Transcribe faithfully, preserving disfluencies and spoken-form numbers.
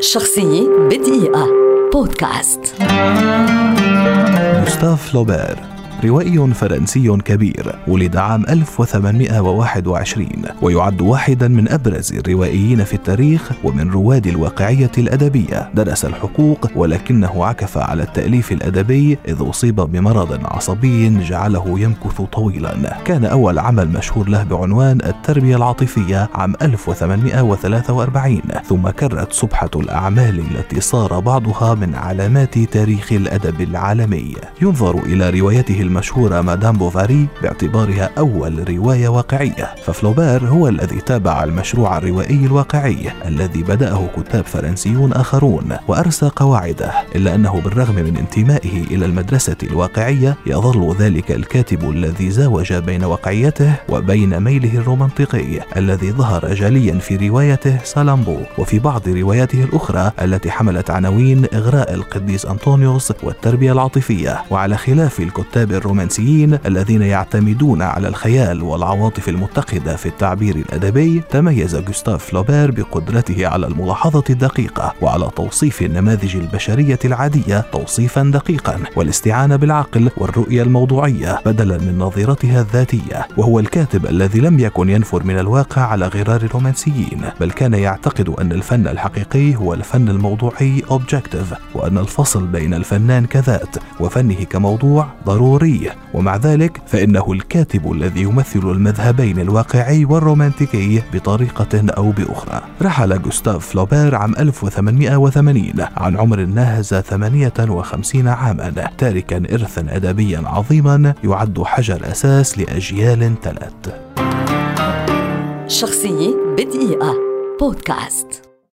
شخصية بدقيقة بودكاست. غوستاف فلوبير روائي فرنسي كبير، ولد عام ألف وثمانمئة وواحد وعشرين، ويعد واحدا من أبرز الروائيين في التاريخ ومن رواد الواقعية الأدبية. درس الحقوق، ولكنه عكف على التأليف الأدبي إذ أصيب بمرض عصبي جعله يمكث طويلا. كان أول عمل مشهور له بعنوان التربية العاطفية عام ألف وثمانمئة وثلاثة وأربعين، ثم كرت سبحة الأعمال التي صار بعضها من علامات تاريخ الأدب العالمي. ينظر إلى روايته المشهورة مادام بوفاري باعتبارها أول رواية واقعية. ففلوبير هو الذي تابع المشروع الروائي الواقعي الذي بدأه كتاب فرنسيون آخرون وأرسى قواعده، إلا أنه بالرغم من انتمائه إلى المدرسة الواقعية يظل ذلك الكاتب الذي زاوج بين واقعيته وبين ميله الرومانطيقي الذي ظهر جليا في روايته سالامبو، وفي بعض رواياته الأخرى التي حملت عناوين إغراء القديس أنطونيوس والتربية العاطفية. وعلى خلاف الكتاب الرومانسيين الذين يعتمدون على الخيال والعواطف المتقدة في التعبير الأدبي، تميز غوستاف فلوبير بقدرته على الملاحظة الدقيقة وعلى توصيف النماذج البشرية العادية توصيفا دقيقا، والاستعانة بالعقل والرؤية الموضوعية بدلا من نظرتها الذاتية. وهو الكاتب الذي لم يكن ينفر من الواقع على غرار الرومانسيين، بل كان يعتقد أن الفن الحقيقي هو الفن الموضوعي objective، وأن الفصل بين الفنان كذات وفنه كموضوع ضروري. ومع ذلك فإنه الكاتب الذي يمثل المذهبين الواقعي والرومانتيكي بطريقة أو بأخرى. رحل غوستاف فلوبير عام ألف وثمانمئة وثمانين عن عمر ناهز ثمانية وخمسين عاما، تاركا إرثا أدبيا عظيما يعد حجر أساس لأجيال تلت. شخصية بدقيقة بودكاست.